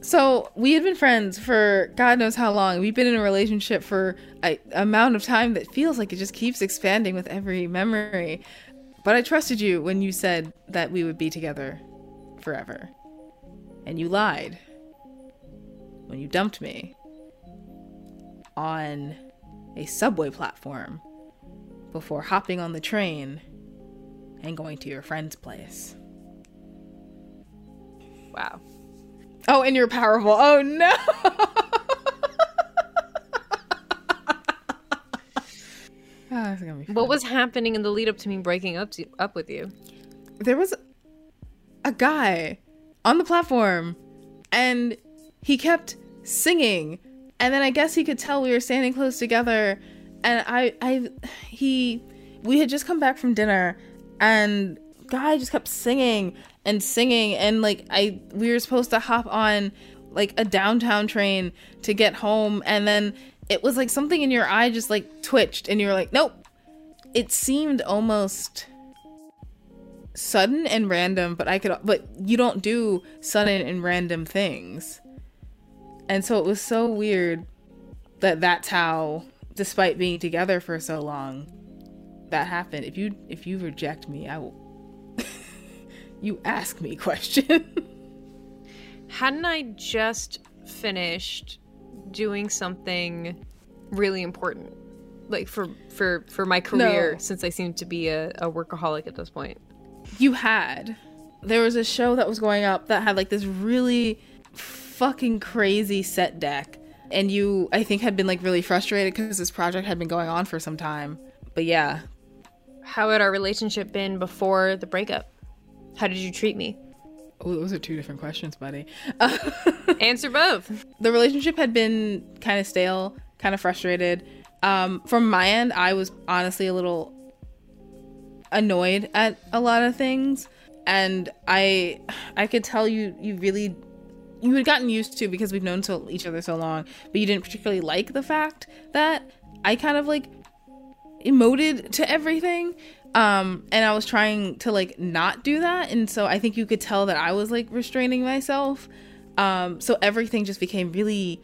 So we had been friends for God knows how long. We've been in a relationship for an amount of time that feels like it just keeps expanding with every memory. But I trusted you when you said that we would be together forever. And you lied when you dumped me on a subway platform before hopping on the train and going to your friend's place. Wow. Oh, and you're powerful. Oh, no. Oh, be what was happening in the lead up to me breaking up, to, up with you? There was a guy on the platform, and he kept singing, and then I guess he could tell we were standing close together, and I, I, he, we had just come back from dinner, and guy just kept singing and singing, and, like, I, we were supposed to hop on, like, a downtown train to get home, and then it was like something in your eye just, like, twitched, and you were like, nope. It seemed almost sudden and random, but I could, but you don't do sudden and random things. And so it was so weird that that's how, despite being together for so long, that happened. If you, if you reject me, I will, you ask me question. Hadn't I just finished doing something really important? Like for, for, for my career, no. Since I seem to be a, a workaholic at this point. You had. There was a show that was going up that had like this really fucking crazy set deck. And you, I think, had been like really frustrated because this project had been going on for some time. But yeah. How had our relationship been before the breakup? How did you treat me? Oh, those are two different questions, buddy. Answer both. The relationship had been kind of stale, kind of frustrated. Um, from my end, I was honestly a little annoyed at a lot of things. And I I could tell you, you really, you had gotten used to, because we've known so, each other so long, but you didn't particularly like the fact that I kind of like emoted to everything. Um, and I was trying to like not do that. And so I think you could tell that I was like restraining myself. Um, so everything just became really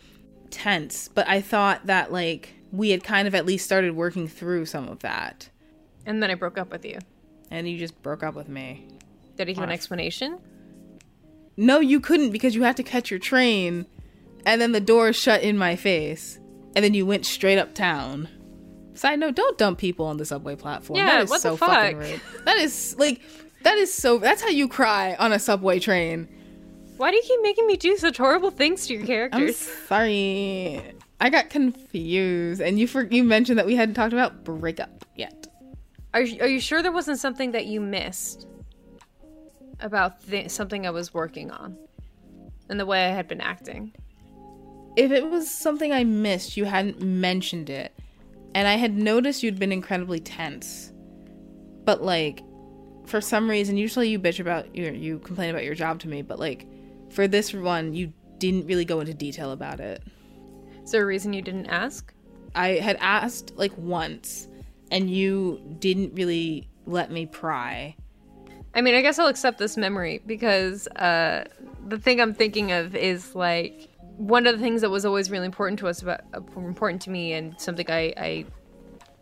tense. But I thought that like we had kind of at least started working through some of that. And then I broke up with you. And you just broke up with me. Did I give an explanation? No, you couldn't, because you had to catch your train. And then the door shut in my face. And then you went straight uptown. Side note, don't dump people on the subway platform. Yeah, that is what so the fuck? Fucking rude. That is, like, that is so... That's how you cry on a subway train. Why do you keep making me do such horrible things to your characters? I'm sorry. I got confused. And you for, you mentioned that we hadn't talked about breakup yet. Are you, are you sure there wasn't something that you missed about th- something I was working on and the way I had been acting? If it was something I missed, you hadn't mentioned it. And I had noticed you'd been incredibly tense. But, like, for some reason, usually you bitch about, your, you complain about your job to me, but, like, for this one, you didn't really go into detail about it. Is there a reason you didn't ask? I had asked, like, once, and you didn't really let me pry. I mean, I guess I'll accept this memory, because uh, the thing I'm thinking of is, like, one of the things that was always really important to us, about uh, important to me, and something I, I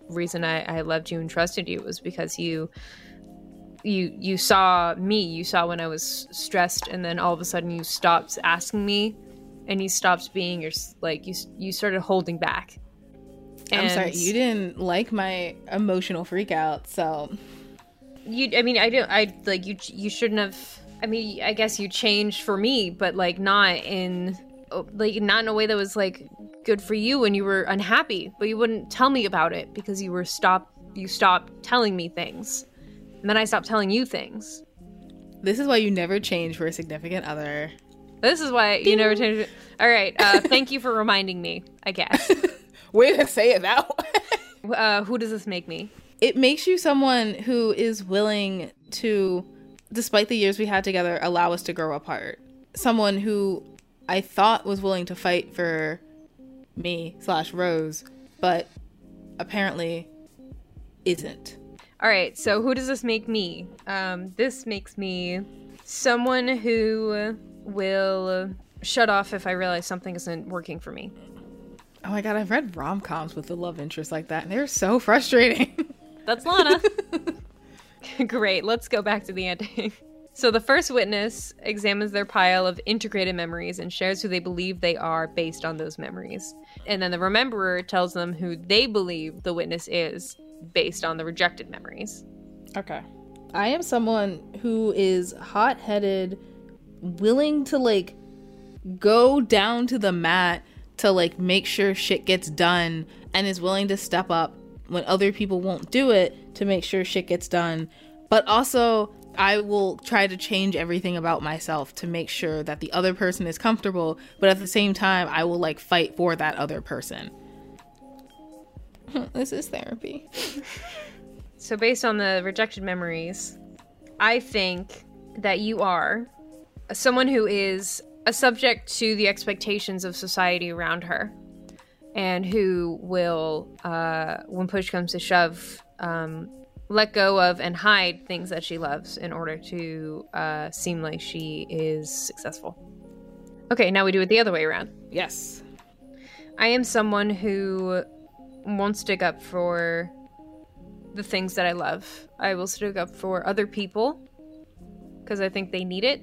reason I, I loved you and trusted you was because you, you, you saw me. You saw when I was stressed, and then all of a sudden you stopped asking me, and you stopped being your like you you started holding back. And I'm sorry, you didn't like my emotional freak out, so you. I mean, I don't. I like you. You shouldn't have. I mean, I guess you changed for me, but like not in. Like, not in a way that was like good for you when you were unhappy, but you wouldn't tell me about it because you were stopped you stopped telling me things, and then I stopped telling you things. This is why you never change for a significant other. This is why Ding. You never change. All right, uh thank you for reminding me, I guess. Way to say it that way. Uh who does this make me? It makes you someone who is willing to, despite the years we had together, allow us to grow apart. Someone who I thought was willing to fight for me slash Rose, but apparently isn't. All right, so who does this make me? Um, this makes me someone who will shut off if I realize something isn't working for me. Oh my God, I've read rom-coms with a love interest like that, and they're so frustrating. That's Lana. Great, let's go back to the ending. So the first witness examines their pile of integrated memories and shares who they believe they are based on those memories. And then the rememberer tells them who they believe the witness is based on the rejected memories. Okay. I am someone who is hot-headed, willing to, like, go down to the mat to, like, make sure shit gets done, and is willing to step up when other people won't do it to make sure shit gets done. But also, I will try to change everything about myself to make sure that the other person is comfortable, but at the same time, I will, like, fight for that other person. This is therapy. So based on the rejected memories, I think that you are someone who is a subject to the expectations of society around her, and who will, uh, when push comes to shove, um, let go of and hide things that she loves in order to uh, seem like she is successful. Okay, now we do it the other way around. Yes. I am someone who won't stick up for the things that I love. I will stick up for other people because I think they need it,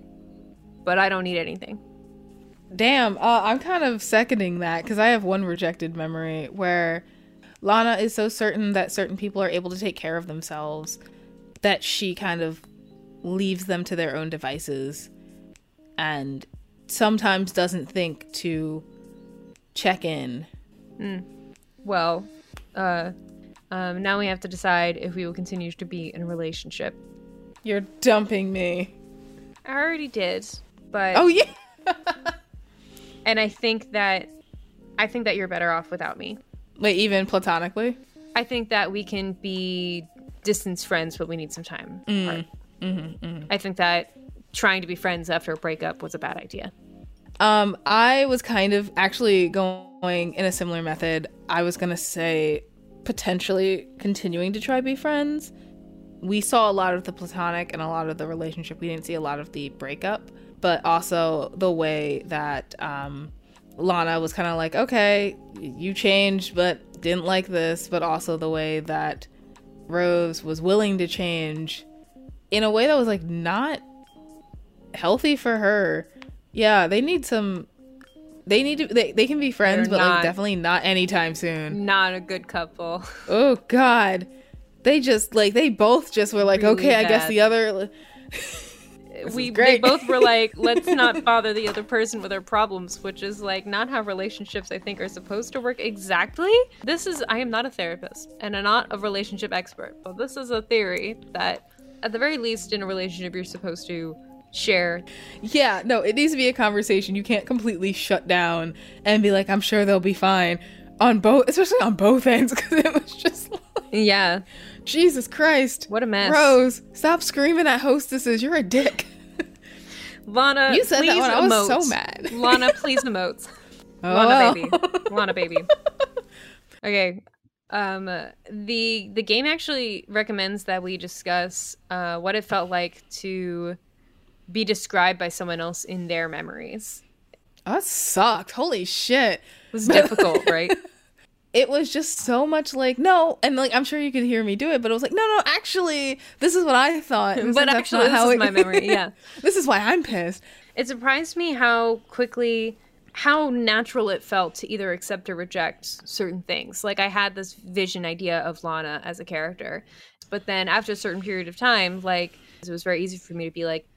but I don't need anything. Damn, uh, I'm kind of seconding that because I have one rejected memory where Lana is so certain that certain people are able to take care of themselves that she kind of leaves them to their own devices and sometimes doesn't think to check in. Mm. Well, uh, um, now we have to decide if we will continue to be in a relationship. You're dumping me. I already did, but... Oh, yeah! And I think that I think that you're better off without me. Wait, even platonically? I think that we can be distance friends, but we need some time. Mm. Mm-hmm, mm-hmm. I think that trying to be friends after a breakup was a bad idea. Um, I was kind of actually going in a similar method. I was going to say potentially continuing to try to be friends. We saw a lot of the platonic and a lot of the relationship. We didn't see a lot of the breakup, but also the way that um, Lana was kind of like, okay, you changed, but didn't like this. But also the way that Rose was willing to change in a way that was like not healthy for her. Yeah, they need some, they need to, they, they can be friends, They're but like definitely not anytime soon. Not a good couple. Oh God. They just like, they both just were like, really okay, bad. I guess the other, we they both were like, let's not bother the other person with our problems, which is like not how relationships I think are supposed to work exactly. This is, I am not a therapist and I'm not a relationship expert, but this is a theory that at the very least in a relationship, you're supposed to share. Yeah, no, it needs to be a conversation. You can't completely shut down and be like, I'm sure they'll be fine on both, especially on both ends, because it was just like, yeah, Jesus Christ, what a mess. Rose, stop screaming at hostesses, you're a dick. Lana, you said that when I was emote. So mad. Lana, please emotes. Oh. Lana baby. Lana baby. Okay. Um, the the game actually recommends that we discuss uh, what it felt like to be described by someone else in their memories. That sucked. Holy shit. It was difficult, right? It was just so much like, no, and like, I'm sure you could hear me do it, but it was like, no, no, actually, this is what I thought. But like, actually, this how is it- my memory, yeah. This is why I'm pissed. It surprised me how quickly, how natural it felt to either accept or reject certain things. Like, I had this vision idea of Lana as a character, but then after a certain period of time, like, it was very easy for me to be like,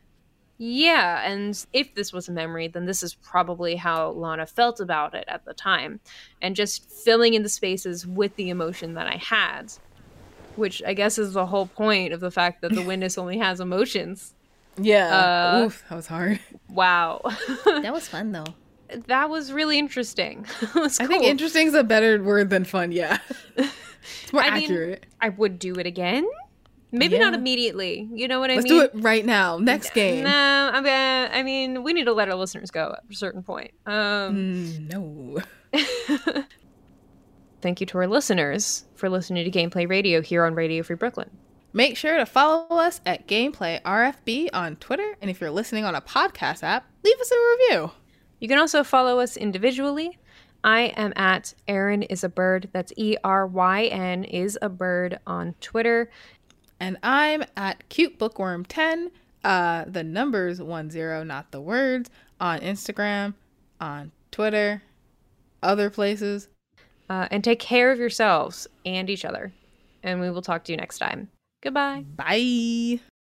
yeah, and if this was a memory, then this is probably how Lana felt about it at the time. And just filling in the spaces with the emotion that I had, which I guess is the whole point of the fact that the witness only has emotions. Yeah. Uh, Oof, that was hard. Wow. That was fun, though. That was really interesting. was cool. I think interesting is a better word than fun, yeah. It's more I accurate. Mean, I would do it again. Maybe yeah. Not immediately. You know what I Let's mean? Let's do it right now. Next game. No, I mean, I mean, we need to let our listeners go at a certain point. Um, mm, no. Thank you to our listeners for listening to Gameplay Radio here on Radio Free Brooklyn. Make sure to follow us at Gameplay R F B on Twitter. And if you're listening on a podcast app, leave us a review. You can also follow us individually. I am at Erin is a bird. That's E R Y N is a bird on Twitter. And I'm at cutebookworm ten, uh, the numbers one zero, not the words, on Instagram, on Twitter, other places. Uh, and take care of yourselves and each other. And we will talk to you next time. Goodbye. Bye.